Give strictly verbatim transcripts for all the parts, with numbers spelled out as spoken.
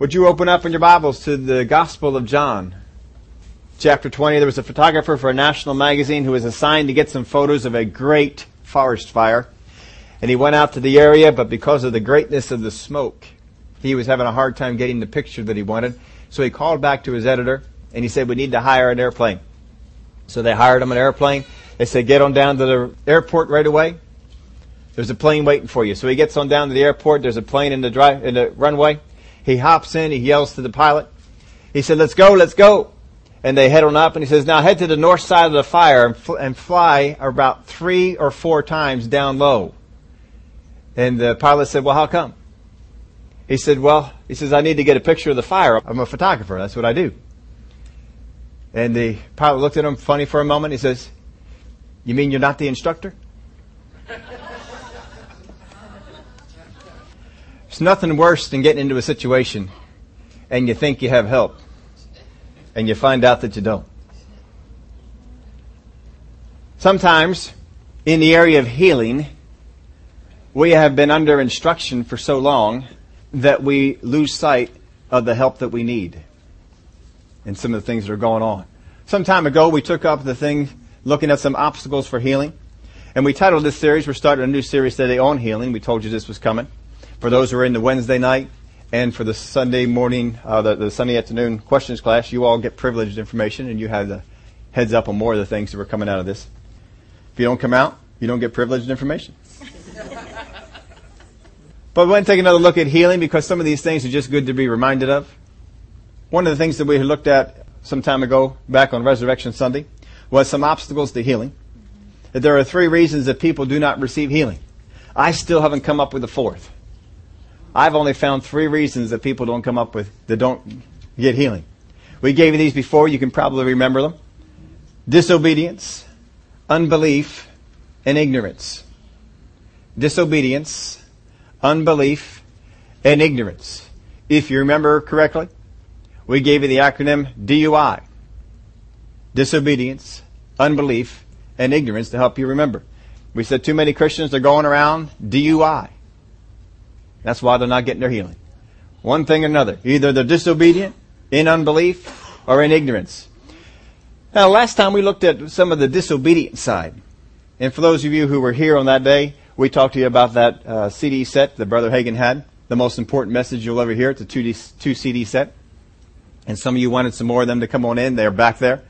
Would you open up in your Bibles to the Gospel of John? Chapter twenty, there was a photographer for a national magazine who was assigned to get some photos of a great forest fire. And he went out to the area, but because of the greatness of the smoke, he was having a hard time getting the picture that he wanted. So he called back to his editor, and he said, we need to hire an airplane. So they hired him an airplane. They said, get on down to the airport right away. There's a plane waiting for you. So he gets on down to the airport. There's a plane in the drive, in the runway. He hops in, he yells to the pilot. He said, let's go, let's go. And they head on up, and he says, now head to the north side of the fire and, fl- and fly about three or four times down low. And the pilot said, well, how come? He said, well, he says, I need to get a picture of the fire. I'm a photographer. That's what I do. And the pilot looked at him funny for a moment. He says, you mean you're not the instructor? It's nothing worse than getting into a situation and you think you have help and you find out that you don't. Sometimes, in the area of healing, we have been under instruction for so long that we lose sight of the help that we need and some of the things that are going on. Some time ago, we took up the thing, looking at some obstacles for healing, and we titled this series, we're starting a new series today on healing. We told you this was coming. For those who are in the Wednesday night and for the Sunday morning, uh, the, the Sunday afternoon questions class, you all get privileged information and you have the heads up on more of the things that were coming out of this. If you don't come out, you don't get privileged information. But we're going to take another look at healing because some of these things are just good to be reminded of. One of the things that we had looked at some time ago back on Resurrection Sunday was some obstacles to healing. That there are three reasons that people do not receive healing. I still haven't come up with a fourth. I've only found three reasons that people don't come up with, that don't get healing. We gave you these before. You can probably remember them. Disobedience, unbelief, and ignorance. Disobedience, unbelief, and ignorance. If you remember correctly, we gave you the acronym D U I. Disobedience, unbelief, and ignorance to help you remember. We said too many Christians are going around D U I. That's why they're not getting their healing. One thing or another. Either they're disobedient, in unbelief, or in ignorance. Now, last time we looked at some of the disobedient side. And for those of you who were here on that day, we talked to you about that uh, C D set that Brother Hagin had. The most important message you'll ever hear. It's a two, D, two C D set. And some of you wanted some more of them to come on in. They're back there.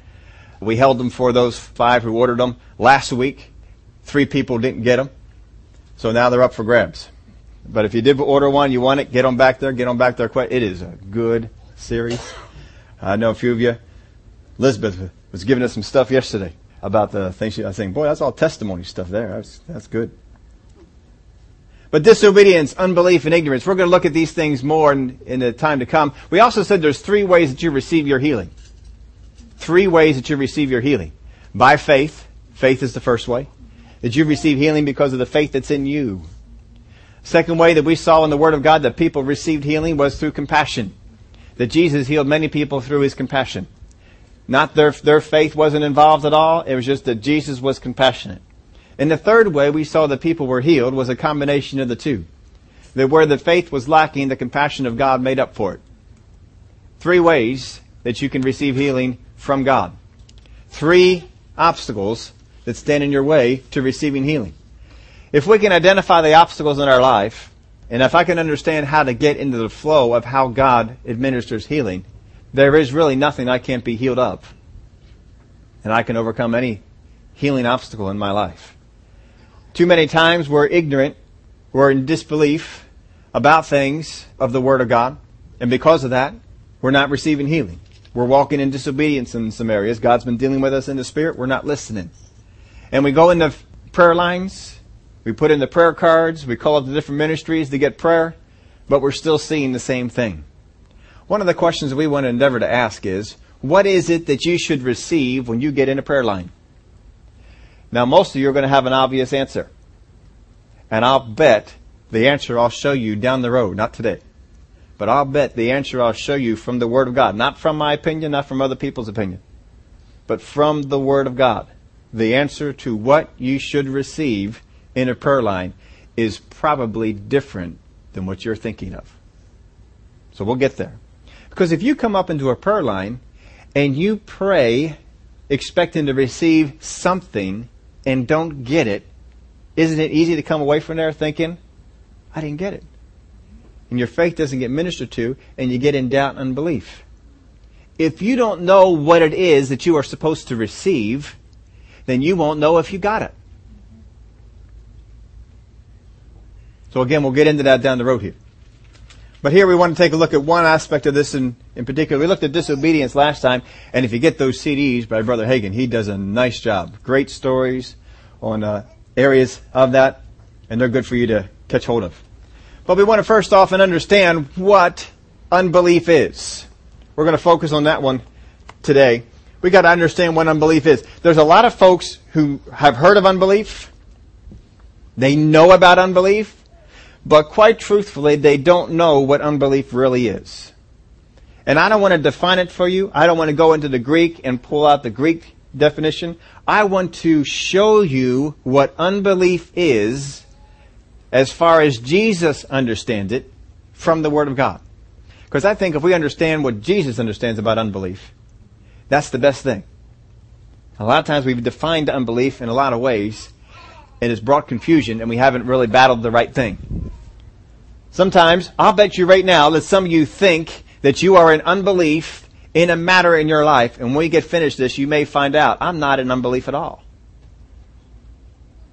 We held them for those five who ordered them last week. Three people didn't get them. So now they're up for grabs. But if you did order one, you want it, get them back there, get them back there. It is a good series. I know a few of you. Elizabeth was giving us some stuff yesterday about the things she, I was saying, boy, that's all testimony stuff there. That's, that's good. But disobedience, unbelief, and ignorance. We're going to look at these things more in, in the time to come. We also said there's three ways that you receive your healing. Three ways that you receive your healing. By faith. Faith is the first way. That you receive healing because of the faith that's in you. Second way that we saw in the Word of God that people received healing was through compassion. That Jesus healed many people through His compassion. Not their their faith wasn't involved at all. It was just that Jesus was compassionate. And the third way we saw that people were healed was a combination of the two. That where the faith was lacking, the compassion of God made up for it. Three ways that you can receive healing from God. Three obstacles that stand in your way to receiving healing. If we can identify the obstacles in our life, and if I can understand how to get into the flow of how God administers healing, there is really nothing I can't be healed of. And I can overcome any healing obstacle in my life. Too many times we're ignorant, we're in disbelief about things of the Word of God, and because of that, we're not receiving healing. We're walking in disobedience in some areas. God's been dealing with us in the Spirit, we're not listening. And we go into prayer lines. We put in the prayer cards, we call up the different ministries to get prayer, but we're still seeing the same thing. One of the questions we want to endeavor to ask is, what is it that you should receive when you get in a prayer line? Now, most of you are going to have an obvious answer. And I'll bet the answer I'll show you down the road, not today. But I'll bet the answer I'll show you from the Word of God, not from my opinion, not from other people's opinion, but from the Word of God. The answer to what you should receive in a prayer line is probably different than what you're thinking of. So we'll get there. Because if you come up into a prayer line and you pray expecting to receive something and don't get it, isn't it easy to come away from there thinking, I didn't get it? And your faith doesn't get ministered to, and you get in doubt and unbelief. If you don't know what it is that you are supposed to receive, then you won't know if you got it. So again, we'll get into that down the road here. But here we want to take a look at one aspect of this in, in particular. We looked at disobedience last time, and if you get those C Ds by Brother Hagin, he does a nice job. Great stories on uh, areas of that, and they're good for you to catch hold of. But we want to first off and understand what unbelief is. We're going to focus on that one today. We got to understand what unbelief is. There's a lot of folks who have heard of unbelief. They know about unbelief. But quite truthfully, they don't know what unbelief really is. And I don't want to define it for you. I don't want to go into the Greek and pull out the Greek definition. I want to show you what unbelief is as far as Jesus understands it from the Word of God. Because I think if we understand what Jesus understands about unbelief, that's the best thing. A lot of times we've defined unbelief in a lot of ways, and it's brought confusion, and we haven't really battled the right thing. Sometimes, I'll bet you right now that some of you think that you are in unbelief in a matter in your life, and when we get finished this, you may find out, I'm not in unbelief at all.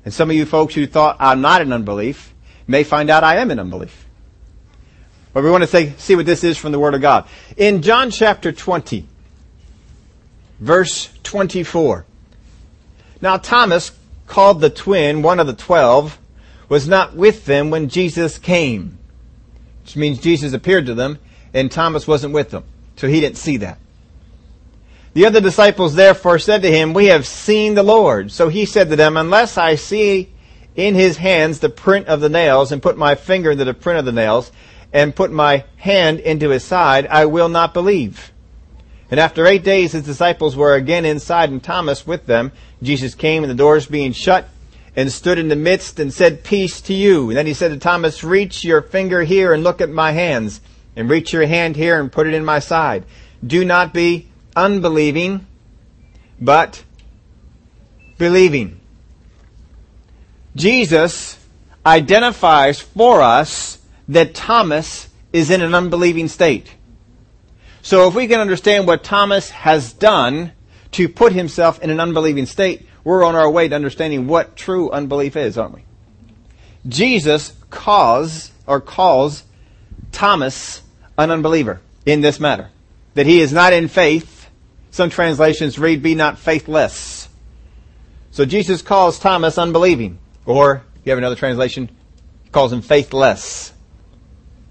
And some of you folks who thought, I'm not in unbelief, may find out I am in unbelief. But we want to say, see what this is from the Word of God. In John chapter twenty, verse twenty-four, now Thomas, called the twin, one of the twelve, was not with them when Jesus came. Which means Jesus appeared to them, and Thomas wasn't with them. So he didn't see that. The other disciples therefore said to him, we have seen the Lord. So he said to them, unless I see in his hands the print of the nails, and put my finger into the print of the nails, and put my hand into his side, I will not believe. And after eight days his disciples were again inside, and Thomas with them. Jesus came, and the doors being shut, and stood in the midst, and said, peace to you. And then he said to Thomas, reach your finger here, and look at my hands, and reach your hand here, and put it in my side. Do not be unbelieving, but believing. Jesus identifies for us that Thomas is in an unbelieving state. So if we can understand what Thomas has done to put himself in an unbelieving state, we're on our way to understanding what true unbelief is, aren't we? Jesus caused, or calls Thomas an unbeliever in this matter. That he is not in faith. Some translations read, be not faithless. So Jesus calls Thomas unbelieving. Or, if you have another translation, he calls him faithless.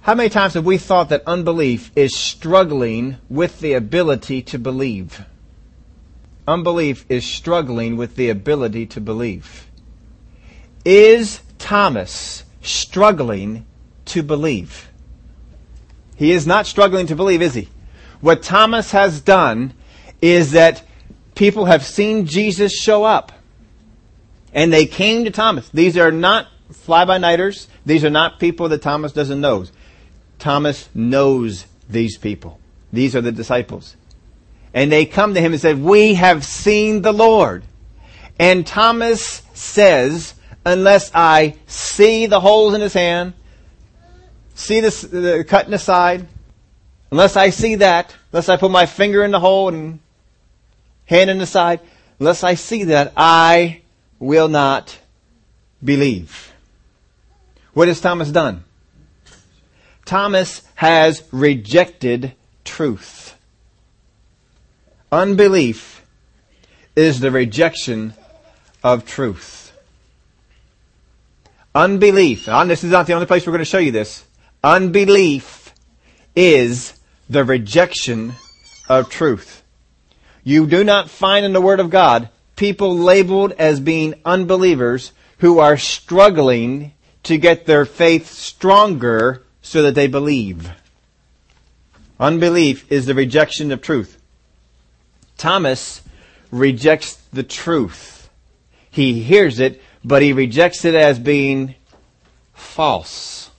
How many times have we thought that unbelief is struggling with the ability to believe? Unbelief is struggling with the ability to believe. Is Thomas struggling to believe? He is not struggling to believe, is he? What Thomas has done is that people have seen Jesus show up. And they came to Thomas. These are not fly-by-nighters. These are not people that Thomas doesn't know. Thomas knows these people. These are the disciples. And they come to him and said, we have seen the Lord. And Thomas says, unless I see the holes in his hand, see this, the cut in the side, unless I see that, unless I put my finger in the hole and hand in the side, unless I see that, I will not believe. What has Thomas done? Thomas has rejected truth. Unbelief is the rejection of truth. Unbelief, and this is not the only place we're going to show you this. Unbelief is the rejection of truth. You do not find in the Word of God people labeled as being unbelievers who are struggling to get their faith stronger so that they believe. Unbelief is the rejection of truth. Thomas rejects the truth. He hears it, but he rejects it as being false.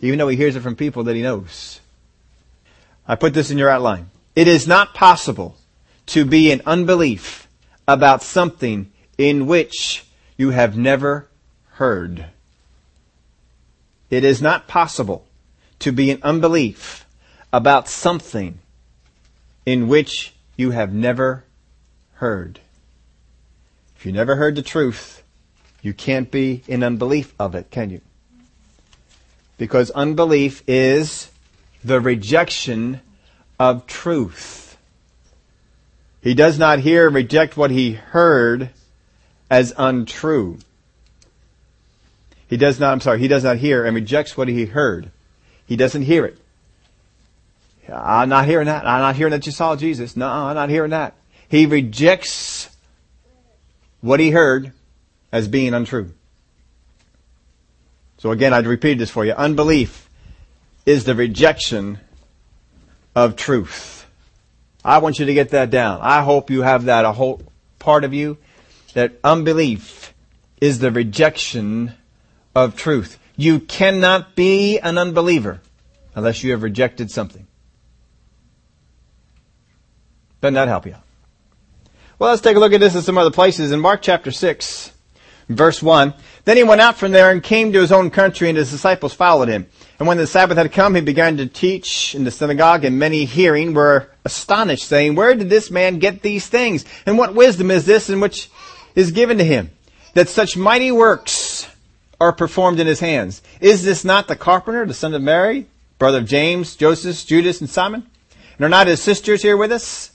Even though he hears it from people that he knows. I put this in your outline. It is not possible to be in unbelief about something in which you have never heard. It is not possible to be in unbelief about something in which you have never heard. If you never heard the truth, you can't be in unbelief of it, can you? Because unbelief is the rejection of truth. He does not here reject what he heard as untrue. He does not, I'm sorry, he does not hear and rejects what he heard. He doesn't hear it. I'm not hearing that. I'm not hearing that you saw Jesus. No, I'm not hearing that. He rejects what he heard as being untrue. So again, I'd repeat this for you. Unbelief is the rejection of truth. I want you to get that down. I hope you have that, a whole part of you, that unbelief is the rejection of truth. You cannot be an unbeliever unless you have rejected something. Doesn't that help you out? Well, let's take a look at this in some other places. In Mark chapter six, verse one, then he went out from there and came to his own country, and his disciples followed him. And when the Sabbath had come, he began to teach in the synagogue, and many hearing were astonished, saying, where did this man get these things? And what wisdom is this in which is given to him, that such mighty works are performed in his hands? Is this not the carpenter, the son of Mary, brother of James, Joseph, Judas, and Simon? And are not his sisters here with us?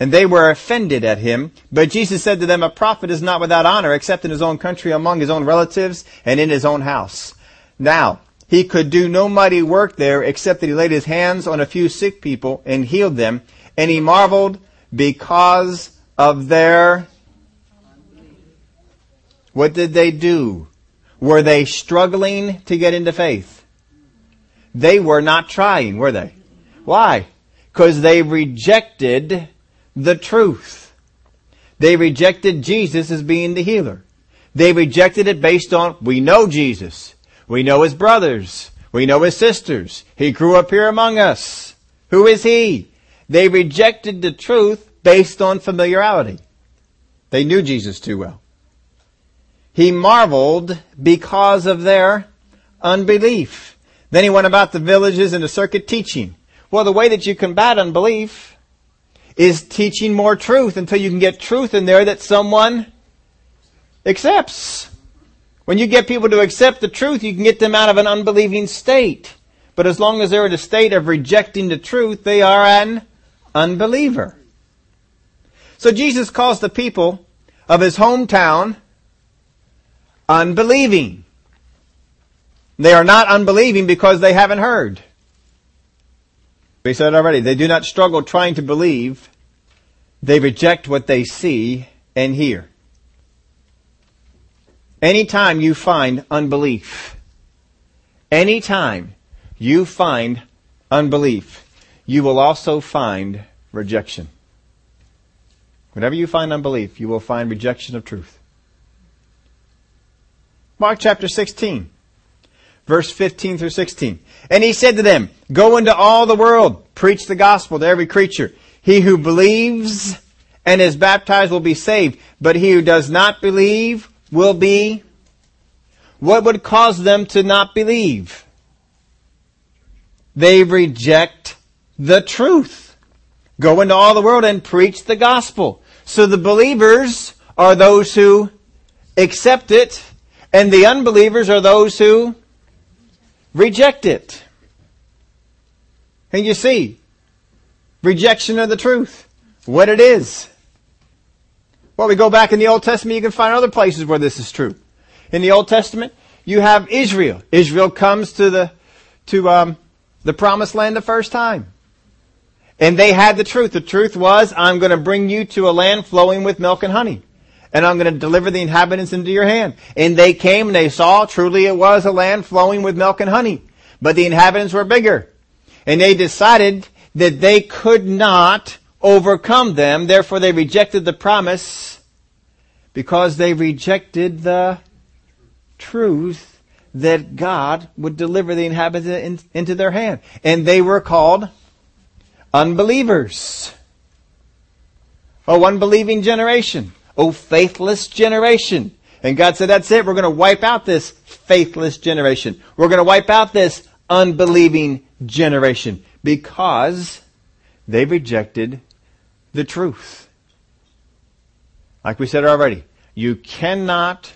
And they were offended at him. But Jesus said to them, a prophet is not without honor, except in his own country, among his own relatives, and in his own house. Now, he could do no mighty work there, except that he laid his hands on a few sick people and healed them. And he marveled because of their... What did they do? Were they struggling to get into faith? They were not trying, were they? Why? Because they rejected the truth. They rejected Jesus as being the healer. They rejected it based on, we know Jesus. We know his brothers. We know his sisters. He grew up here among us. Who is he? They rejected the truth based on familiarity. They knew Jesus too well. He marveled because of their unbelief. Then he went about the villages and the circuit teaching. Well, the way that you combat unbelief is teaching more truth until you can get truth in there that someone accepts. When you get people to accept the truth, you can get them out of an unbelieving state. But as long as they're in a state of rejecting the truth, they are an unbeliever. So Jesus calls the people of his hometown unbelieving. They are not unbelieving because they haven't heard. We said it already. They do not struggle trying to believe. They reject what they see and hear. Anytime you find unbelief, anytime you find unbelief, you will also find rejection. Whenever you find unbelief, you will find rejection of truth. Mark chapter sixteen. Verse fifteen through sixteen. And he said to them, go into all the world, preach the gospel to every creature. He who believes and is baptized will be saved, but he who does not believe will be... What would cause them to not believe? They reject the truth. Go into all the world and preach the gospel. So the believers are those who accept it, and the unbelievers are those who... reject it. And you see, rejection of the truth, what it is. Well, we go back in the Old Testament, you can find other places where this is true. In the Old Testament, you have Israel. Israel comes to the to um, the promised land the first time. And they had the truth. The truth was, I'm going to bring you to a land flowing with milk and honey. And I'm going to deliver the inhabitants into your hand. And they came and they saw, truly it was a land flowing with milk and honey. But the inhabitants were bigger. And they decided that they could not overcome them. Therefore, they rejected the promise because they rejected the truth that God would deliver the inhabitants into their hand. And they were called Unbelievers. Oh, unbelieving generation. Oh, faithless generation. And God said, that's it. We're going to wipe out this faithless generation. We're going to wipe out this unbelieving generation because they rejected the truth. Like we said already, you cannot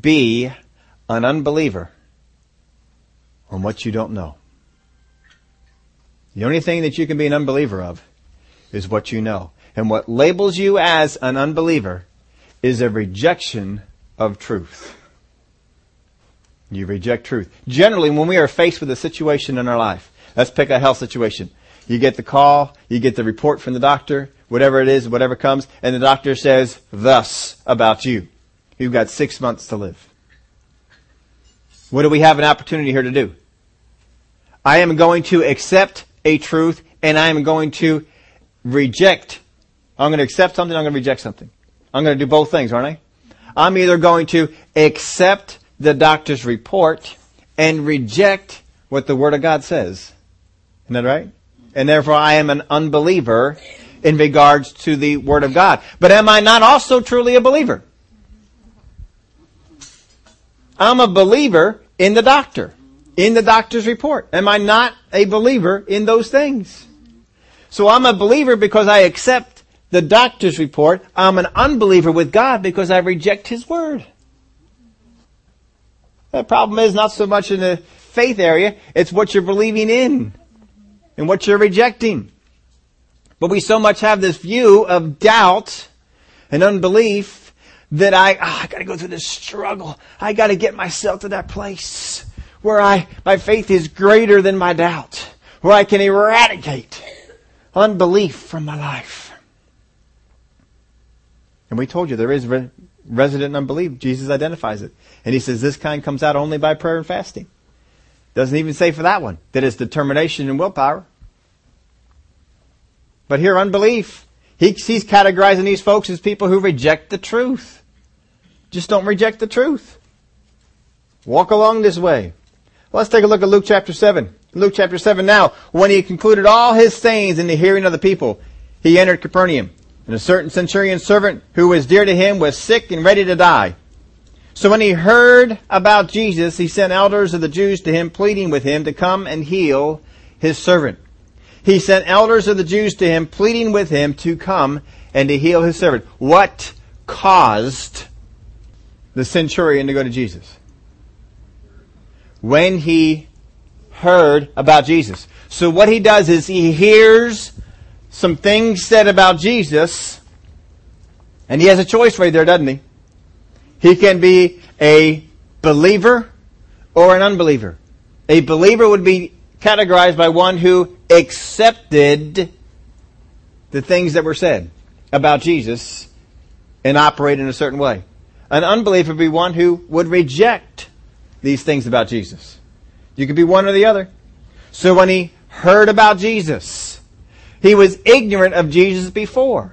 be an unbeliever on what you don't know. The only thing that you can be an unbeliever of is what you know. And what labels you as an unbeliever is a rejection of truth. You reject truth. Generally, when we are faced with a situation in our life, let's pick a health situation. You get the call, you get the report from the doctor, whatever it is, whatever comes, and the doctor says thus about you. You've got six months to live. What do we have an opportunity here to do? I am going to accept a truth, and I am going to reject. I'm going to accept something, I'm going to reject something. I'm going to do both things, aren't I? I'm either going to accept the doctor's report and reject what the Word of God says. Isn't that right? And therefore I am an unbeliever in regards to the Word of God. But am I not also truly a believer? I'm a believer in the doctor, in the doctor's report. Am I not a believer in those things? So I'm a believer because I accept the doctor's report. I'm an unbeliever with God because I reject His Word. The problem is not so much in the faith area, it's what you're believing in and what you're rejecting. But we so much have this view of doubt and unbelief that I, oh, I gotta go through this struggle. I gotta get myself to that place where I, my faith is greater than my doubt, where I can eradicate unbelief from my life. And we told you there is re- resident unbelief. Jesus identifies it. And He says this kind comes out only by prayer and fasting. Doesn't even say for that one that it's determination and willpower. But here, unbelief. He, he's categorizing these folks as people who reject the truth. Just don't reject the truth. Walk along this way. Let's take a look at Luke chapter seven. Luke chapter seven now. When he concluded all his sayings in the hearing of the people, he entered Capernaum. And a certain centurion's servant who was dear to him was sick and ready to die. So when he heard about Jesus, he sent elders of the Jews to him, pleading with him to come and heal his servant. He sent elders of the Jews to him, pleading with him to come and to heal his servant. What caused the centurion to go to Jesus? When he heard about Jesus. So what he does is he hears some things said about Jesus, and he has a choice right there, doesn't he? He can be a believer or an unbeliever. A believer would be categorized by one who accepted the things that were said about Jesus and operate in a certain way. An unbeliever would be one who would reject these things about Jesus. You could be one or the other. So when he heard about Jesus, he was ignorant of Jesus before.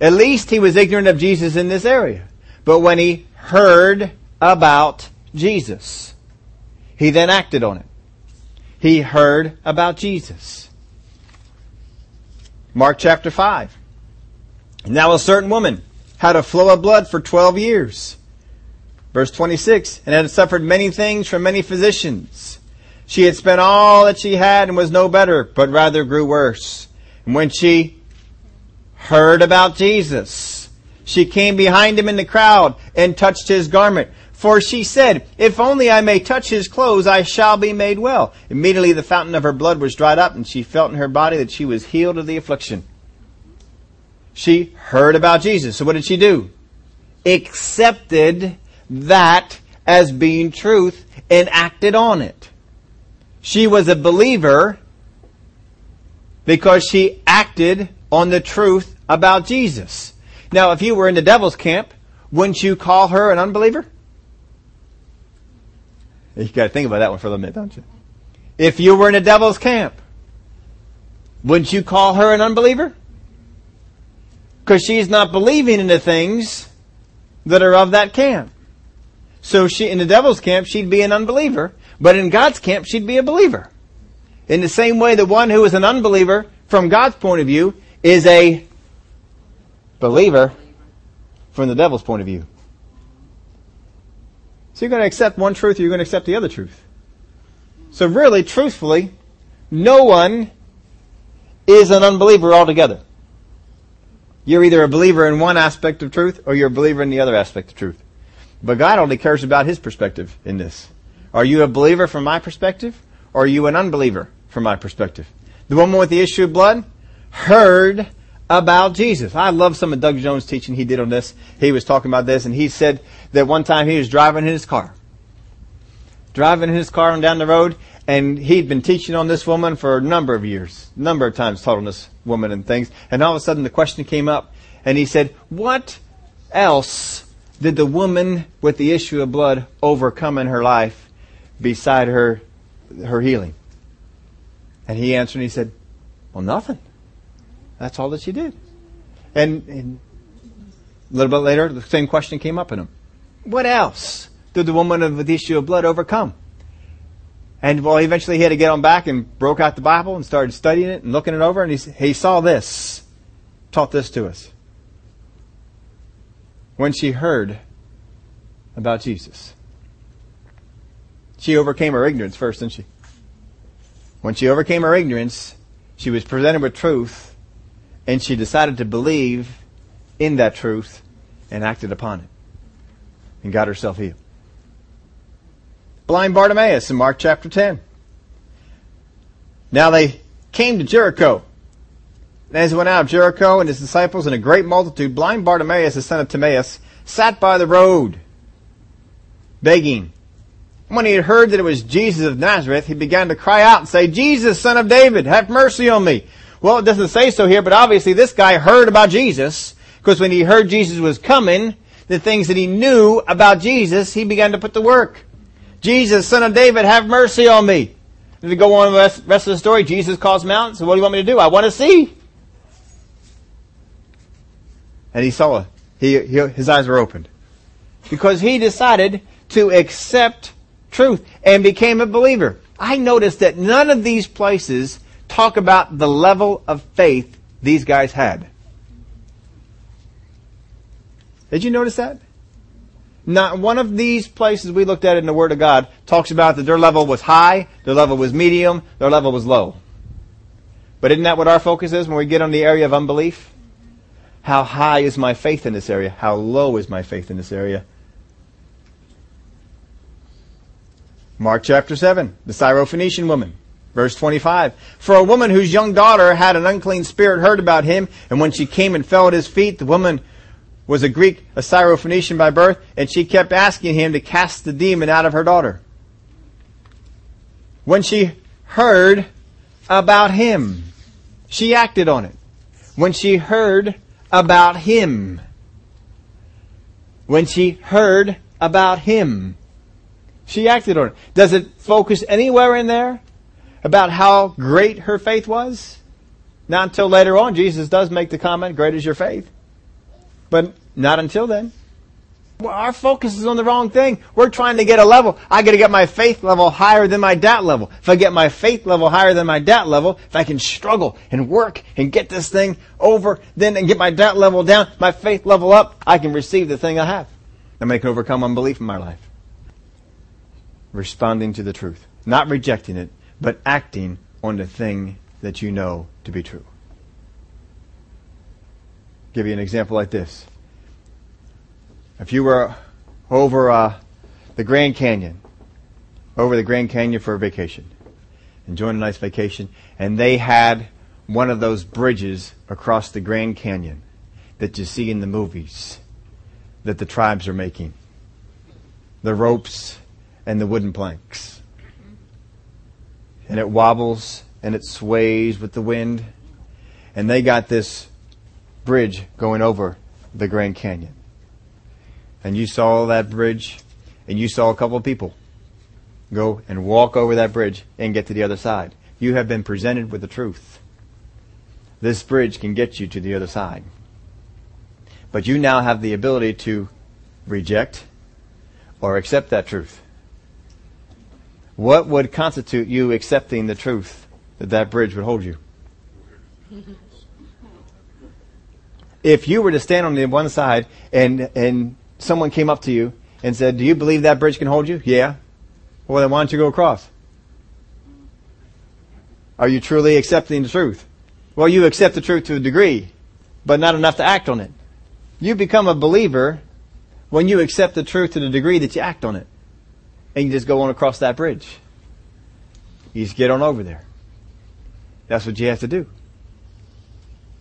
At least he was ignorant of Jesus in this area. But when he heard about Jesus, he then acted on it. He heard about Jesus. Mark chapter five. Now a certain woman had a flow of blood for twelve years. Verse twenty-six. And had suffered many things from many physicians. She had spent all that she had and was no better, but rather grew worse. And when she heard about Jesus, she came behind him in the crowd and touched his garment. For she said, if only I may touch his clothes, I shall be made well. Immediately the fountain of her blood was dried up, and she felt in her body that she was healed of the affliction. She heard about Jesus. So what did she do? Accepted that as being truth and acted on it. She was a believer because she acted on the truth about Jesus. Now, if you were in the devil's camp, wouldn't you call her an unbeliever? You got to think about that one for a little minute, don't you? If you were in the devil's camp, wouldn't you call her an unbeliever? Because she's not believing in the things that are of that camp. So she, in the devil's camp, she'd be an unbeliever. But in God's camp, she'd be a believer. In the same way, the one who is an unbeliever, from God's point of view, is a believer from the devil's point of view. So you're going to accept one truth or you're going to accept the other truth. So really, truthfully, no one is an unbeliever altogether. You're either a believer in one aspect of truth or you're a believer in the other aspect of truth. But God only cares about His perspective in this. Are you a believer from my perspective or are you an unbeliever from my perspective? The woman with the issue of blood heard about Jesus. I love some of Doug Jones' teaching he did on this. He was talking about this, and he said that one time he was driving in his car. Driving in his car and down the road, and he'd been teaching on this woman for a number of years. A number of times taught on this woman and things. And all of a sudden the question came up, and he said, what else did the woman with the issue of blood overcome in her life beside her her healing? And he answered and he said, well, nothing. That's all that she did. And, and a little bit later, the same question came up in him. What else did the woman with the issue of blood overcome? And well, eventually he had to get on back and broke out the Bible and started studying it and looking it over. And he, he saw this, taught this to us. When she heard about Jesus, she overcame her ignorance first, didn't she? When she overcame her ignorance, she was presented with truth, and she decided to believe in that truth and acted upon it and got herself healed. Blind Bartimaeus in Mark chapter ten. Now they came to Jericho. And as he went out of Jericho and his disciples and a great multitude, blind Bartimaeus, the son of Timaeus, sat by the road, begging. When he had heard that it was Jesus of Nazareth, he began to cry out and say, Jesus, Son of David, have mercy on me. Well, it doesn't say so here, but obviously this guy heard about Jesus, because when he heard Jesus was coming, the things that he knew about Jesus, he began to put to work. Jesus, Son of David, have mercy on me. And to go on with the rest of the story, Jesus calls him out and said, what do you want me to do? I want to see. And he saw, he, he, his eyes were opened. Because he decided to accept truth and became a believer. I noticed that none of these places talk about the level of faith these guys had. Did you notice that? Not one of these places we looked at in the Word of God talks about that their level was high, their level was medium, their level was low. But isn't that what our focus is when we get on the area of unbelief? How high is my faith in this area? How low is my faith in this area? Mark chapter seven, the Syrophoenician woman, verse twenty-five. For a woman whose young daughter had an unclean spirit heard about him, and when she came and fell at his feet, the woman was a Greek, a Syrophoenician by birth, and she kept asking him to cast the demon out of her daughter. When she heard about him, she acted on it. When she heard about him, when she heard about him, she acted on it. Does it focus anywhere in there about how great her faith was? Not until later on. Jesus does make the comment, great is your faith. But not until then. Well, our focus is on the wrong thing. We're trying to get a level. I got to get my faith level higher than my doubt level. If I get my faith level higher than my doubt level, if I can struggle and work and get this thing over, then and get my doubt level down, my faith level up, I can receive the thing I have. And I can overcome unbelief in my life. Responding to the truth. Not rejecting it, but acting on the thing that you know to be true. I'll give you an example like this. If you were over uh, the Grand Canyon, over the Grand Canyon for a vacation, enjoying a nice vacation, and they had one of those bridges across the Grand Canyon that you see in the movies that the tribes are making. The ropes and the wooden planks. And it wobbles and it sways with the wind. And they got this bridge going over the Grand Canyon. And you saw that bridge and you saw a couple of people go and walk over that bridge and get to the other side. You have been presented with the truth. This bridge can get you to the other side. But you now have the ability to reject or accept that truth. What would constitute you accepting the truth that that bridge would hold you. If you were to stand on the one side and and someone came up to you and said, do you believe that bridge can hold you? Yeah. Well, then why don't you go across? Are you truly accepting the truth? Well, you accept the truth to a degree, but not enough to act on it. You become a believer when you accept the truth to the degree that you act on it. And you just go on across that bridge. You just get on over there. That's what you have to do.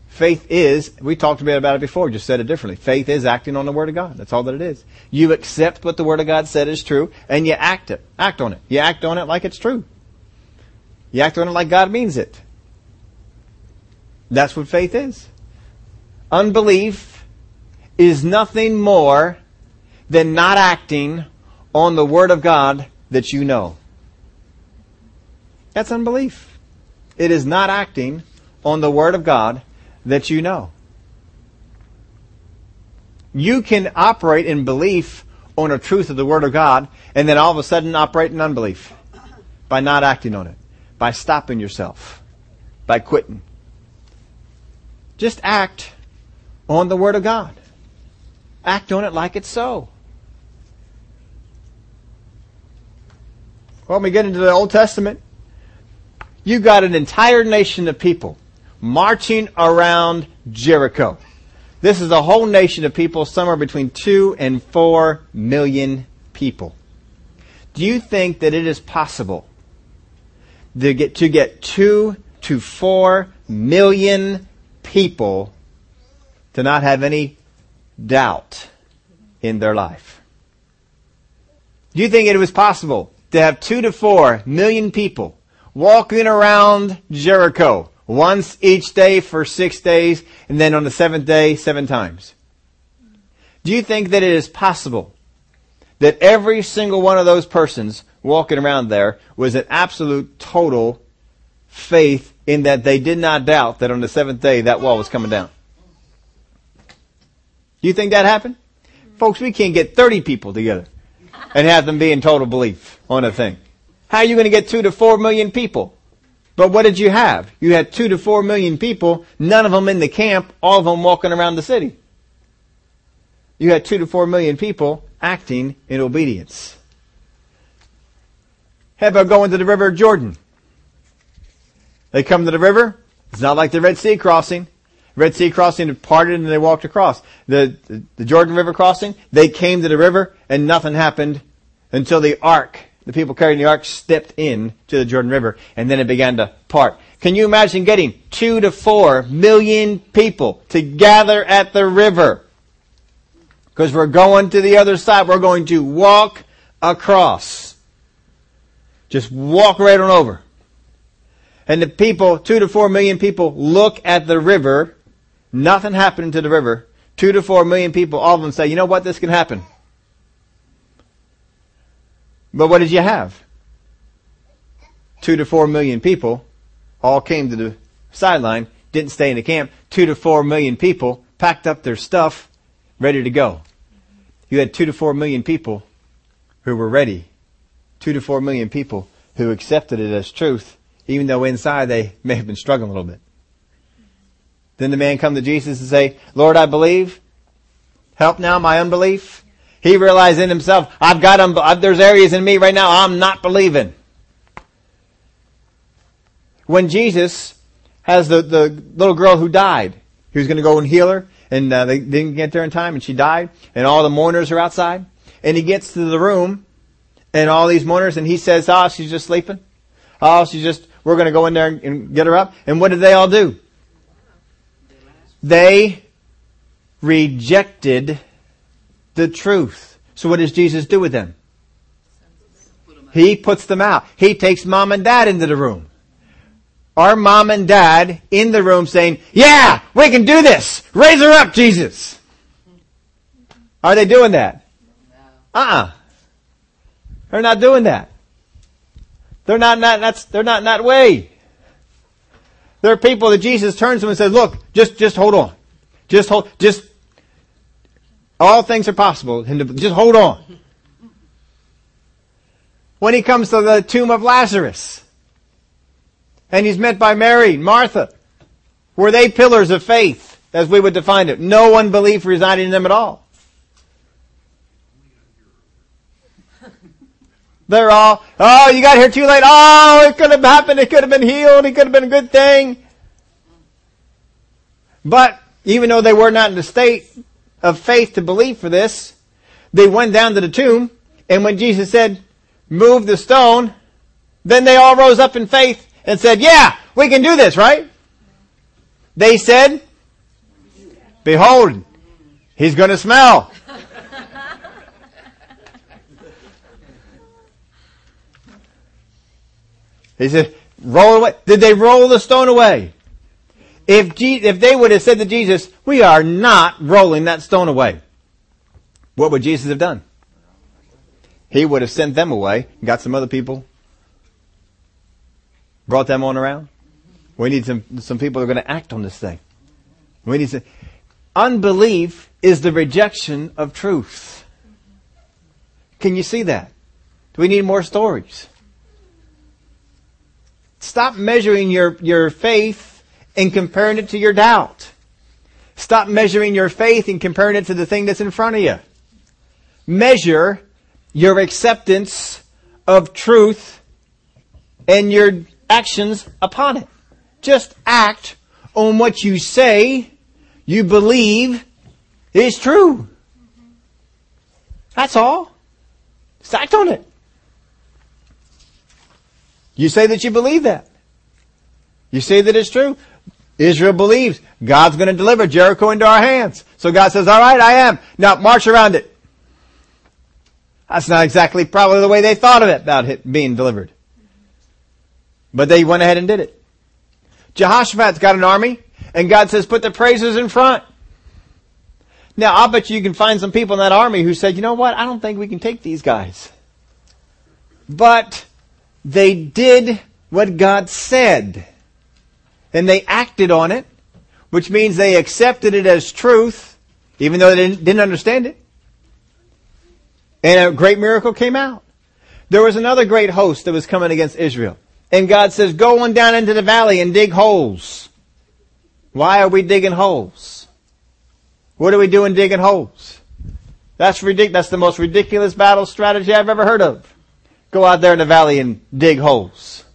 Faith is, we talked a bit about it before, just said it differently. Faith is acting on the Word of God. That's all that it is. You accept what the Word of God said is true, and you act it. Act on it. You act on it like it's true. You act on it like God means it. That's what faith is. Unbelief is nothing more than not acting on the Word of God that you know. That's unbelief. It is not acting on the Word of God that you know. You can operate in belief on the truth of the Word of God and then all of a sudden operate in unbelief by not acting on it, by stopping yourself, by quitting. Just act on the Word of God. Act on it like it's so. When we get into the Old Testament, you got an entire nation of people marching around Jericho. This is a whole nation of people, somewhere between two and four million people. Do you think that it is possible to get to get two to four million people to not have any doubt in their life? Do you think it was possible to have two to four million people walking around Jericho once each day for six days, and then on the seventh day, seven times? Do you think that it is possible that every single one of those persons walking around there was an absolute total faith in that they did not doubt that on the seventh day that wall was coming down? Do you think that happened? Folks, we can't get thirty people together and have them be in total belief on a thing. How are you going to get two to four million people? But what did you have? You had two to four million people, none of them in the camp, all of them walking around the city. You had two to four million people acting in obedience. How about going to the river Jordan? They come to the river. It's not like the Red Sea crossing. Red Sea crossing parted and they walked across. The, the, the Jordan River crossing, they came to the river and nothing happened until the ark, the people carrying the ark, stepped in to the Jordan River and then it began to part. Can you imagine getting two to four million people to gather at the river? Because we're going to the other side. We're going to walk across. Just walk right on over. And the people, two to four million people, look at the river. Nothing happening to the river. Two to four million people, all of them say, you know what, this can happen. But what did you have? Two to four million people all came to the sideline, didn't stay in the camp. Two to four million people packed up their stuff, ready to go. You had two to four million people who were ready. Two to four million people who accepted it as truth, even though inside they may have been struggling a little bit. Then the man come to Jesus and say, Lord, I believe. Help now my unbelief. He realized in himself, I've got unbe- there's areas in me right now I'm not believing. When Jesus has the, the little girl who died, he was going to go and heal her, and uh, they didn't get there in time, and she died, and all the mourners are outside, and he gets to the room, and all these mourners, and he says, oh, she's just sleeping. Oh, she's just, we're going to go in there and, and get her up. And what did they all do? They rejected the truth. So what does Jesus do with them? He puts them out. He takes mom and dad into the room. Our mom and dad in the room saying, yeah, we can do this. Raise her up, Jesus. Are they doing that? Uh-uh. They're not doing that. They're not, not, that's, they're not in that way. There are people that Jesus turns to and says, look, just, just hold on. Just hold, just, all things are possible. Just hold on. When he comes to the tomb of Lazarus, And he's meant by Mary and Martha. Were they pillars of faith, as we would define it? No unbelief residing in them at all. They're all, oh, you got here too late. Oh, it could have happened. It could have been healed. It could have been a good thing. But even though they were not in the state of faith to believe for this, they went down to the tomb. And when Jesus said, move the stone, then they all rose up in faith and said, yeah, we can do this, right? They said, behold, he's going to smell. He said, roll away. Did they roll the stone away? If Je- if they would have said to Jesus, we are not rolling that stone away, what would Jesus have done? He would have sent them away, got some other people, brought them on around. We need some, some people who are going to act on this thing. We need some. Unbelief is the rejection of truth. Can you see that? Do we need more stories? Stop measuring your, your faith and comparing it to your doubt. Stop measuring your faith and comparing it to the thing that's in front of you. Measure your acceptance of truth and your actions upon it. Just act on what you say you believe is true. That's all. Just act on it. You say that you believe that. You say that it's true. Israel believes God's going to deliver Jericho into our hands. So God says, all right, I am. Now march around it. That's not exactly probably the way they thought of it, about it being delivered. But they went ahead and did it. Jehoshaphat's got an army, and God says, put the praisers in front. Now, I'll bet you you can find some people in that army who said, you know what, I don't think we can take these guys. But they did what God said, and they acted on it, which means they accepted it as truth, even though they didn't understand it. And a great miracle came out. There was another great host that was coming against Israel. And God says, go on down into the valley and dig holes. Why are we digging holes? What are we doing digging holes? That's ridiculous. That's the most ridiculous battle strategy I've ever heard of. Go out there in the valley and dig holes.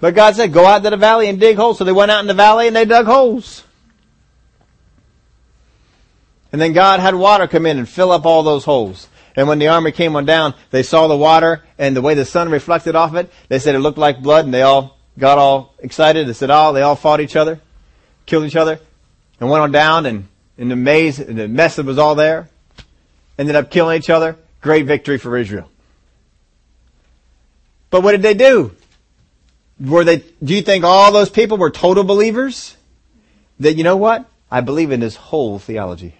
But God said, go out to the valley and dig holes. So they went out in the valley and they dug holes. And then God had water come in and fill up all those holes. And when the army came on down, they saw the water and the way the sun reflected off it. They said it looked like blood, and they all got all excited. They said, oh, they all fought each other, killed each other, and went on down, and in the maze, and the mess that was all there, ended up killing each other. Great victory for Israel. But what did they do? Were they, do you think all those people were total believers? That, you know what? I believe in this whole theology.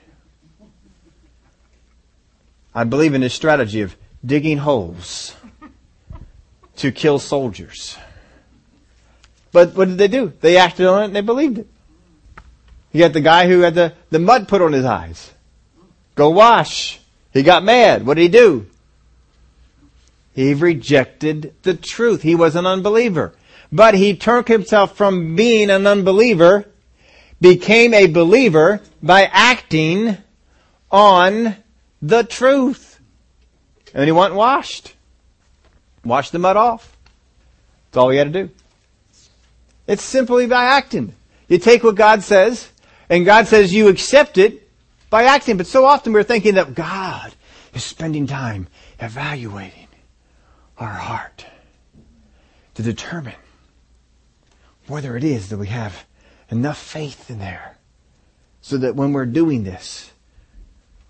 I believe in this strategy of digging holes to kill soldiers. But what did they do? They acted on it and they believed it. You got the guy who had the, the mud put on his eyes. Go wash. He got mad. What did he do? He rejected the truth. He was an unbeliever. But he turned himself from being an unbeliever, became a believer by acting on the truth. And he went washed. Washed the mud off. That's all he had to do. It's simply by acting. You take what God says, and God says you accept it by acting. But so often we're thinking that God is spending time evaluating our heart to determine whether it is that we have enough faith in there so that when we're doing this,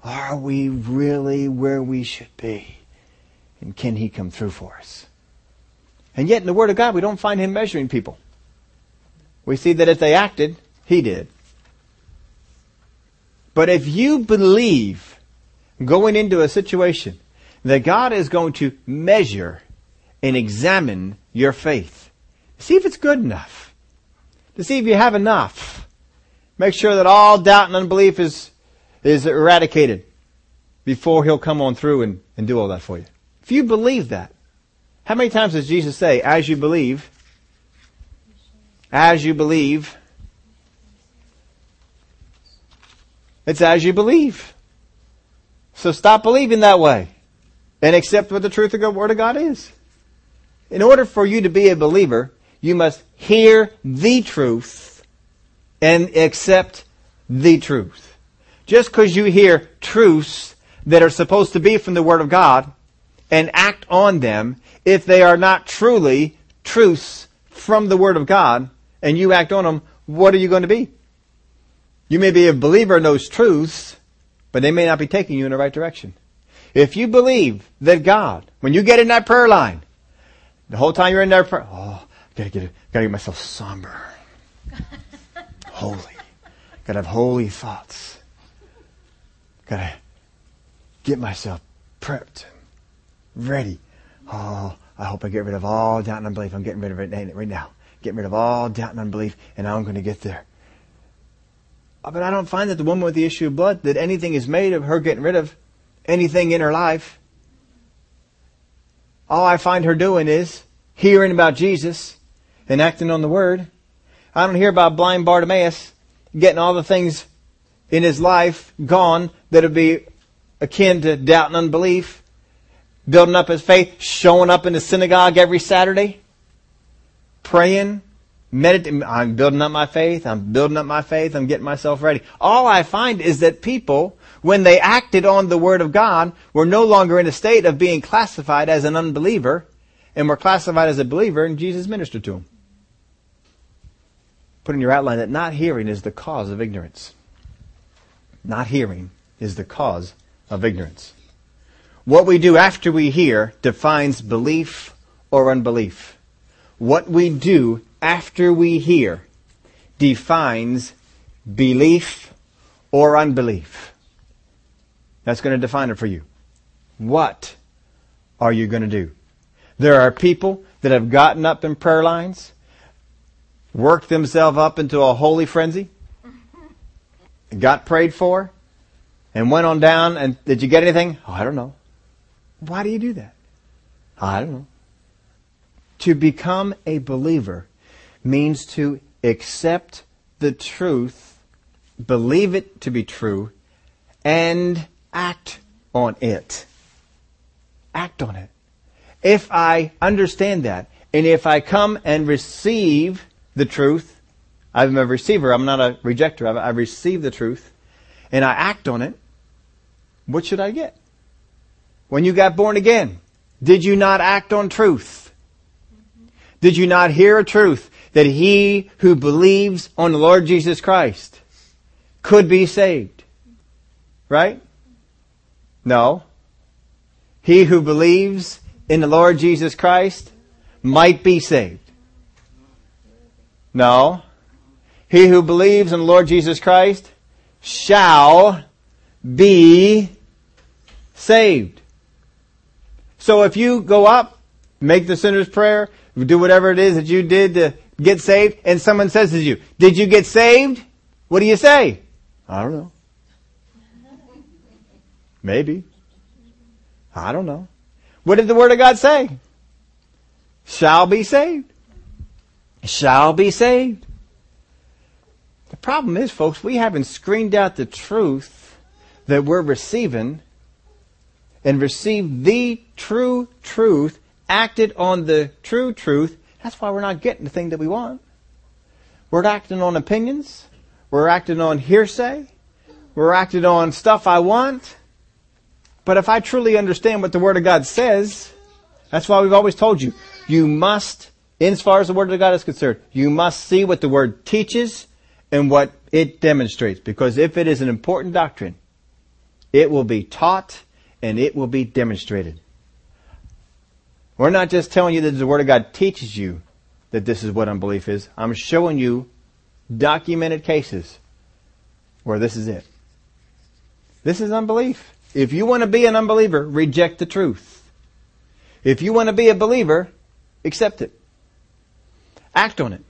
are we really where we should be? And can he come through for us? And yet in the Word of God, we don't find him measuring people. We see that if they acted, he did. But if you believe going into a situation that God is going to measure and examine your faith, see if it's good enough, to see if you have enough, make sure that all doubt and unbelief is is eradicated before he'll come on through and, and do all that for you. If you believe that, how many times does Jesus say, as you believe, as you believe. It's as you believe. So stop believing that way and accept what the truth of the Word of God is. In order for you to be a believer, you must hear the truth and accept the truth. Just because you hear truths that are supposed to be from the Word of God and act on them, if they are not truly truths from the Word of God and you act on them, what are you going to be? You may be a believer in those truths, but they may not be taking you in the right direction. If you believe that God, when you get in that prayer line, the whole time you're in that prayer, oh, I've got to get, got to get myself somber, holy, got to have holy thoughts, got to get myself prepped, ready. Oh, I hope I get rid of all doubt and unbelief. I'm getting rid of it right now. Getting rid of all doubt and unbelief, and I'm going to get there. But I don't find that the woman with the issue of blood, that anything is made of her getting rid of anything in her life. All I find her doing is hearing about Jesus and acting on the Word. I don't hear about blind Bartimaeus getting all the things in his life gone that would be akin to doubt and unbelief, building up his faith, showing up in the synagogue every Saturday, praying, meditating. I'm building up my faith. I'm building up my faith. I'm getting myself ready. All I find is that people, when they acted on the Word of God, were no longer in a state of being classified as an unbeliever and were classified as a believer, and Jesus ministered to them. Put in your outline that not hearing is the cause of ignorance. Not hearing is the cause of ignorance. What we do after we hear defines belief or unbelief. What we do after we hear defines belief or unbelief. That's going to define it for you. What are you going to do? There are people that have gotten up in prayer lines, worked themselves up into a holy frenzy, got prayed for, and went on down, and did you get anything? Oh, I don't know. Why do you do that? I don't know. To become a believer means to accept the truth, believe it to be true, and act on it. Act on it. If I understand that, and if I come and receive the truth, I'm a receiver, I'm not a rejecter, I receive the truth, and I act on it, what should I get? When you got born again, did you not act on truth? Did you not hear a truth that he who believes on the Lord Jesus Christ could be saved? Right? No. He who believes in the Lord Jesus Christ might be saved. No. He who believes in the Lord Jesus Christ shall be saved. So if you go up, make the sinner's prayer, do whatever it is that you did to get saved, and someone says to you, did you get saved? What do you say? I don't know. Maybe. I don't know. What did the Word of God say? Shall be saved. Shall be saved. The problem is, folks, we haven't screened out the truth that we're receiving and received the true truth, acted on the true truth. That's why we're not getting the thing that we want. We're acting on opinions. We're acting on hearsay. We're acting on stuff I want. But if I truly understand what the Word of God says, that's why we've always told you, you must, as far as the Word of God is concerned, you must see what the Word teaches and what it demonstrates. Because if it is an important doctrine, it will be taught and it will be demonstrated. We're not just telling you that the Word of God teaches you that this is what unbelief is. I'm showing you documented cases where this is it. This is unbelief. If you want to be an unbeliever, reject the truth. If you want to be a believer, accept it. Act on it.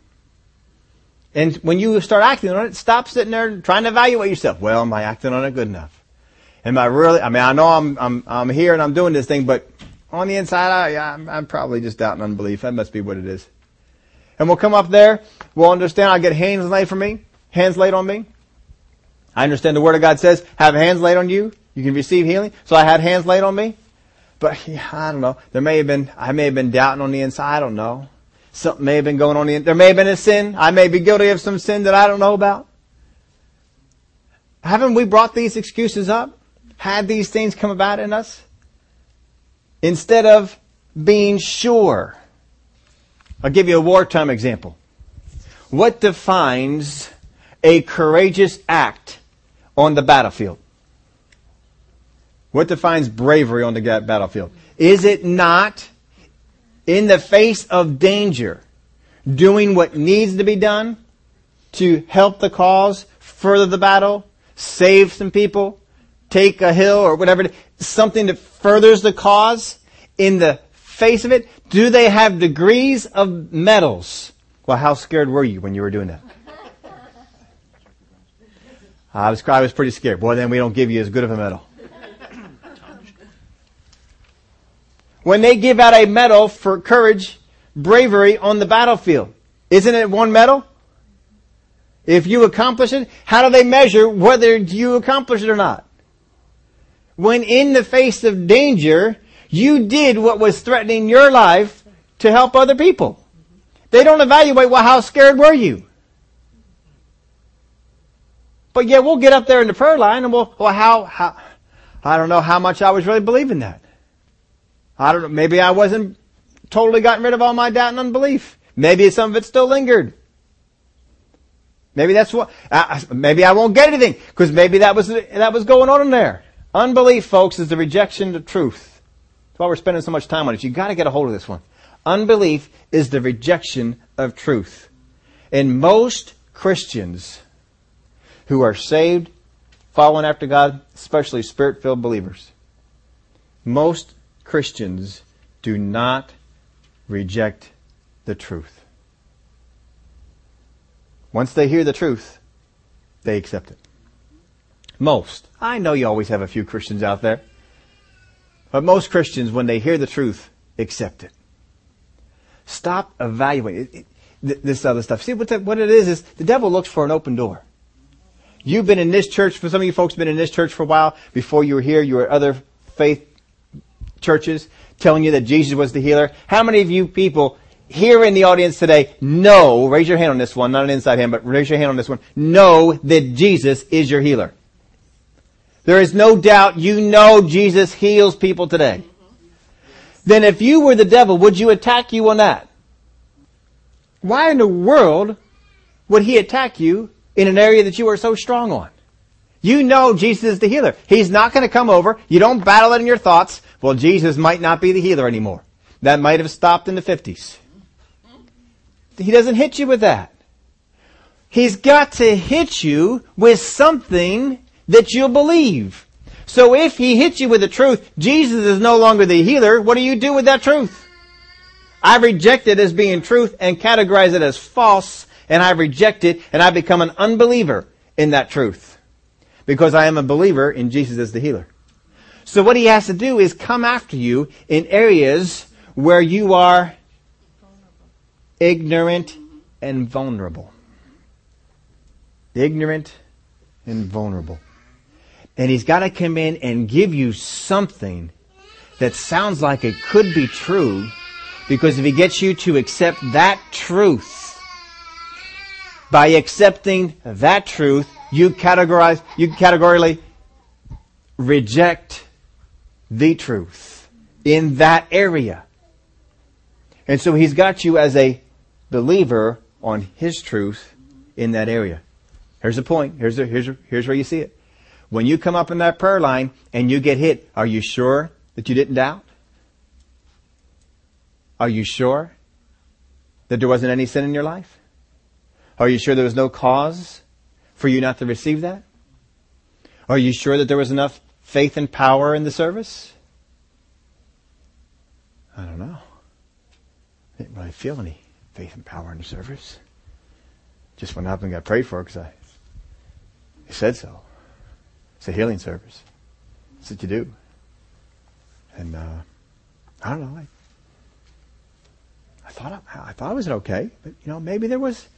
And when you start acting on it, stop sitting there trying to evaluate yourself. Well, am I acting on it good enough? Am I really, I mean, I know I'm, I'm, I'm here and I'm doing this thing, but on the inside, I, I'm, I'm probably just doubt and unbelief. That must be what it is. And we'll come up there. We'll understand. I get hands laid for me. Hands laid on me. I understand the Word of God says, have hands laid on you. You can receive healing. So I had hands laid on me. But yeah, I don't know. There may have been, I may have been doubting on the inside. I don't know. Something may have been going on. The, there may have been a sin. I may be guilty of some sin that I don't know about. Haven't we brought these excuses up? Had these things come about in us? Instead of being sure. I'll give you a wartime example. What defines a courageous act on the battlefield? What defines bravery on the battlefield? Is it not, in the face of danger, doing what needs to be done to help the cause, further the battle, save some people, take a hill or whatever, something that furthers the cause in the face of it? Do they have degrees of medals? Well, how scared were you when you were doing that? I was, I was pretty scared. Boy, then we don't give you as good of a medal. When they give out a medal for courage, bravery on the battlefield, isn't it one medal? If you accomplish it, how do they measure whether you accomplish it or not? When in the face of danger, you did what was threatening your life to help other people. They don't evaluate, well, how scared were you? But yeah, we'll get up there in the prayer line and we'll, well, how, how, I don't know how much I was really believing that. I don't know. Maybe I wasn't totally gotten rid of all my doubt and unbelief. Maybe some of it still lingered. Maybe that's what. I, maybe I won't get anything because maybe that was that was going on in there. Unbelief, folks, is the rejection of truth. That's why we're spending so much time on it. You got to get a hold of this one. Unbelief is the rejection of truth, and most Christians who are saved, following after God, especially Spirit-filled believers, most Christians do not reject the truth. Once they hear the truth, they accept it. Most. I know you always have a few Christians out there. But most Christians, when they hear the truth, accept it. Stop evaluating this other stuff. See, what, the, what it is is the devil looks for an open door. You've been in this church, for some of you folks have been in this church for a while. Before you were here, you were at other faith churches telling you that Jesus was the healer. How many of you people here in the audience today know, raise your hand on this one, not an inside hand, but raise your hand on this one, know that Jesus is your healer? There is no doubt you know Jesus heals people today. Then if you were the devil, would you attack you on that? Why in the world would he attack you in an area that you are so strong on? You know Jesus is the healer. He's not going to come over. You don't battle it in your thoughts. Well, Jesus might not be the healer anymore. That might have stopped in the fifties. He doesn't hit you with that. He's got to hit you with something that you'll believe. So if he hits you with the truth, Jesus is no longer the healer, what do you do with that truth? I reject it as being truth and categorize it as false, and I reject it, and I become an unbeliever in that truth. Because I am a believer in Jesus as the healer. So what he has to do is come after you in areas where you are ignorant and vulnerable. Ignorant and vulnerable. And he's got to come in and give you something that sounds like it could be true, because if he gets you to accept that truth, by accepting that truth, you categorize, you categorically reject the truth in that area. And so he's got you as a believer on his truth in that area. Here's the point. Here's the, here's, here's where you see it. When you come up in that prayer line and you get hit, are you sure that you didn't doubt? Are you sure that there wasn't any sin in your life? Are you sure there was no cause for you not to receive that? Are you sure that there was enough faith and power in the service? I don't know. I didn't really feel any faith and power in the service. Just went up and got prayed for because I, I said so. It's a healing service. That's what you do. And uh, I don't know. I, I I thought I, I thought I was okay, but you know, maybe there was,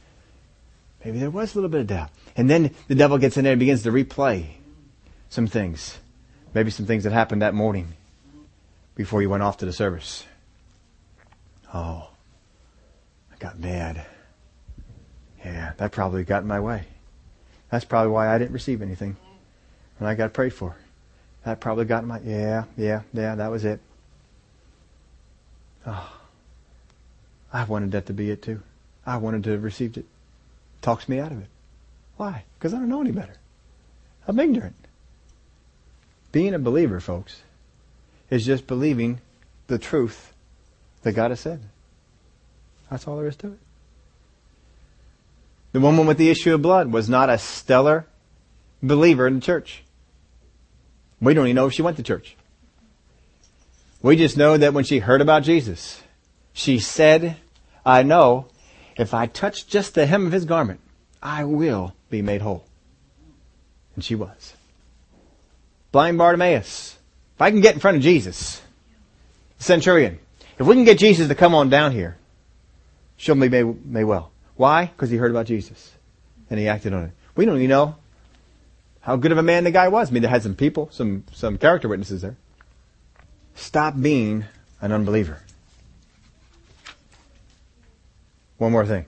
maybe there was a little bit of doubt. And then the devil gets in there and begins to replay some things, maybe some things that happened that morning before you went off to the service. Oh, I got mad. Yeah, that probably got in my way. That's probably why I didn't receive anything when I got prayed for. That probably got in my... Yeah, yeah, yeah, that was it. Oh, I wanted that to be it too. I wanted to have received it. Talks me out of it. Why? Because I don't know any better. I'm ignorant. Being a believer, folks, is just believing the truth that God has said. That's all there is to it. The woman with the issue of blood was not a stellar believer in the church. We don't even know if she went to church. We just know that when she heard about Jesus, she said, I know if I touch just the hem of his garment, I will be made whole. And she was. Blind Bartimaeus. If I can get in front of Jesus, the centurion, if we can get Jesus to come on down here, she'll be made, made well. Why? Because he heard about Jesus. And he acted on it. We don't even know how good of a man the guy was. I mean, there had some people, some, some character witnesses there. Stop being an unbeliever. One more thing.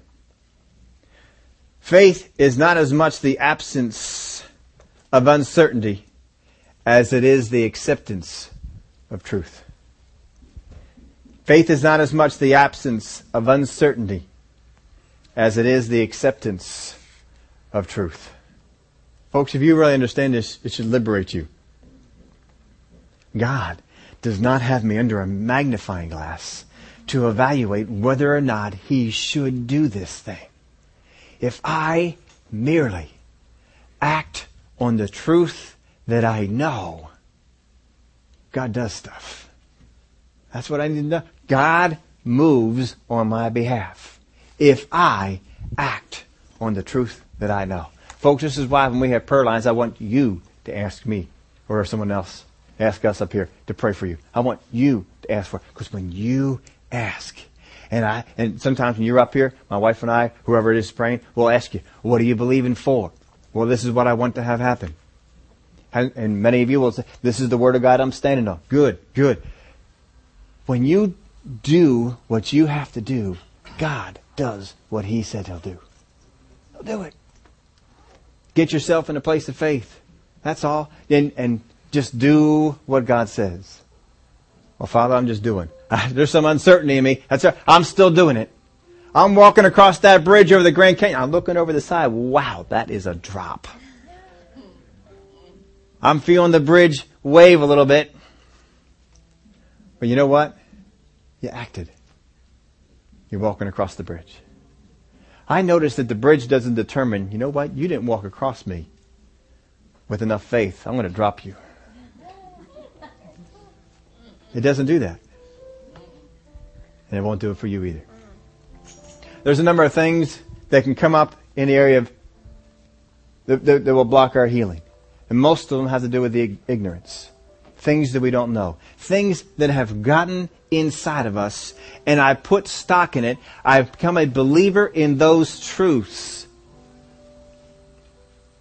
Faith is not as much the absence of uncertainty as it is the acceptance of truth. Faith is not as much the absence of uncertainty as it is the acceptance of truth. Folks, if you really understand this, it should liberate you. God does not have me under a magnifying glass to evaluate whether or not He should do this thing. If I merely act on the truth that I know, God does stuff. That's what I need to know. God moves on my behalf. If I act on the truth that I know. Folks, this is why when we have prayer lines, I want you to ask me or someone else, ask us up here to pray for you. I want you to ask for it. Because when you ask, and I, and sometimes when you're up here, my wife and I, whoever it is praying, will ask you, what are you believing for? Well, this is what I want to have happen. And, and many of you will say, this is the Word of God I'm standing on. Good, good. When you do what you have to do, God does what He said He'll do. He'll do it. Get yourself in a place of faith. That's all. And, and just do what God says. Well, Father, I'm just doing. Uh, there's some uncertainty in me. That's right. I'm still doing it. I'm walking across that bridge over the Grand Canyon. I'm looking over the side. Wow, that is a drop. I'm feeling the bridge wave a little bit. But you know what? You acted. You're walking across the bridge. I noticed that the bridge doesn't determine, you know what? You didn't walk across me with enough faith. I'm going to drop you. It doesn't do that. And it won't do it for you either. There's a number of things that can come up in the area of that, that, that will block our healing. And most of them have to do with the ignorance. Things that we don't know. Things that have gotten inside of us, and I put stock in it. I've become a believer in those truths.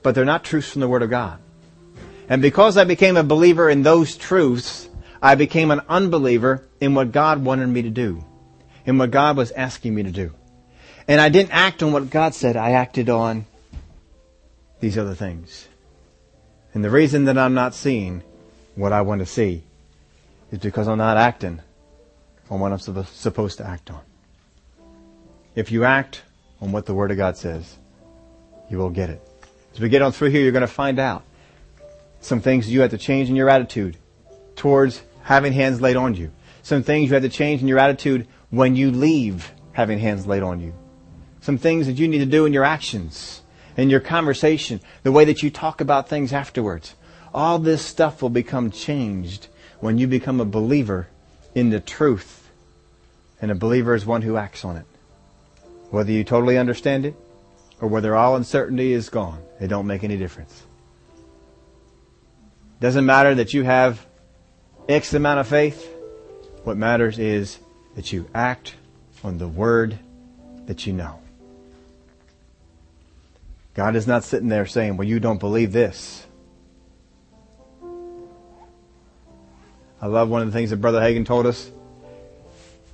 But they're not truths from the Word of God. And because I became a believer in those truths, I became an unbeliever in what God wanted me to do, in what God was asking me to do. And I didn't act on what God said. I acted on these other things. And the reason that I'm not seeing what I want to see is because I'm not acting on what I'm supposed to act on. If you act on what the Word of God says, you will get it. As we get on through here, you're going to find out some things you have to change in your attitude towards having hands laid on you. Some things you have to change in your attitude when you leave having hands laid on you. Some things that you need to do in your actions, in your conversation, the way that you talk about things afterwards. All this stuff will become changed when you become a believer in the truth. And a believer is one who acts on it. Whether you totally understand it or whether all uncertainty is gone, it don't make any difference. Doesn't matter that you have X amount of faith. What matters is that you act on the word that you know. God is not sitting there saying, well, you don't believe this. I love one of the things that Brother Hagin told us,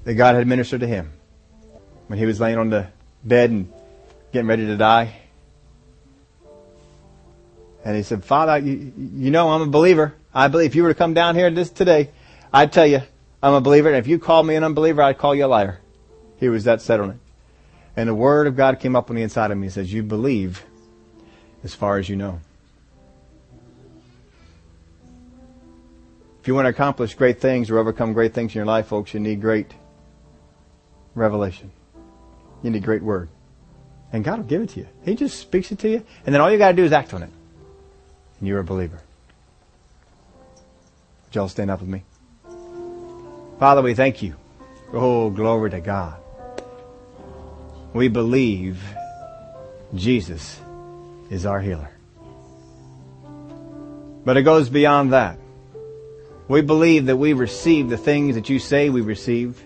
that God had ministered to him when he was laying on the bed and getting ready to die. And he said, Father, you, you know I'm a believer. I believe if you were to come down here this today, I'd tell you I'm a believer. And if you called me an unbeliever, I'd call you a liar. He was that set on it. And the word of God came up on the inside of me. He says, you believe as far as you know. If you want to accomplish great things or overcome great things in your life, folks, you need great revelation. You need great word. And God will give it to you. He just speaks it to you. And then all you got to do is act on it. And you're a believer. Would y'all stand up with me? Father, we thank you. Oh, glory to God. We believe Jesus is our healer. But it goes beyond that. We believe that we receive the things that you say we receive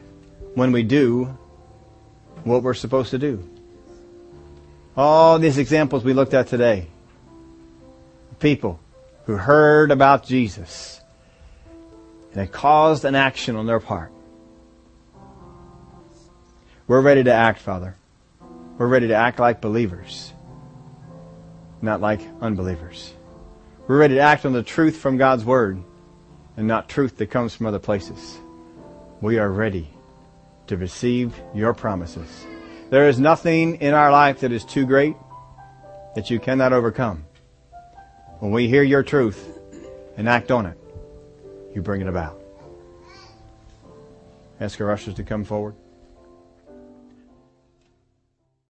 when we do what we're supposed to do. All these examples we looked at today. People who heard about Jesus and it caused an action on their part. We're ready to act, Father. We're ready to act like believers, not like unbelievers. We're ready to act on the truth from God's Word and not truth that comes from other places. We are ready to receive your promises. There is nothing in our life that is too great that you cannot overcome. When we hear your truth and act on it, you bring it about. Ask our ushers to come forward.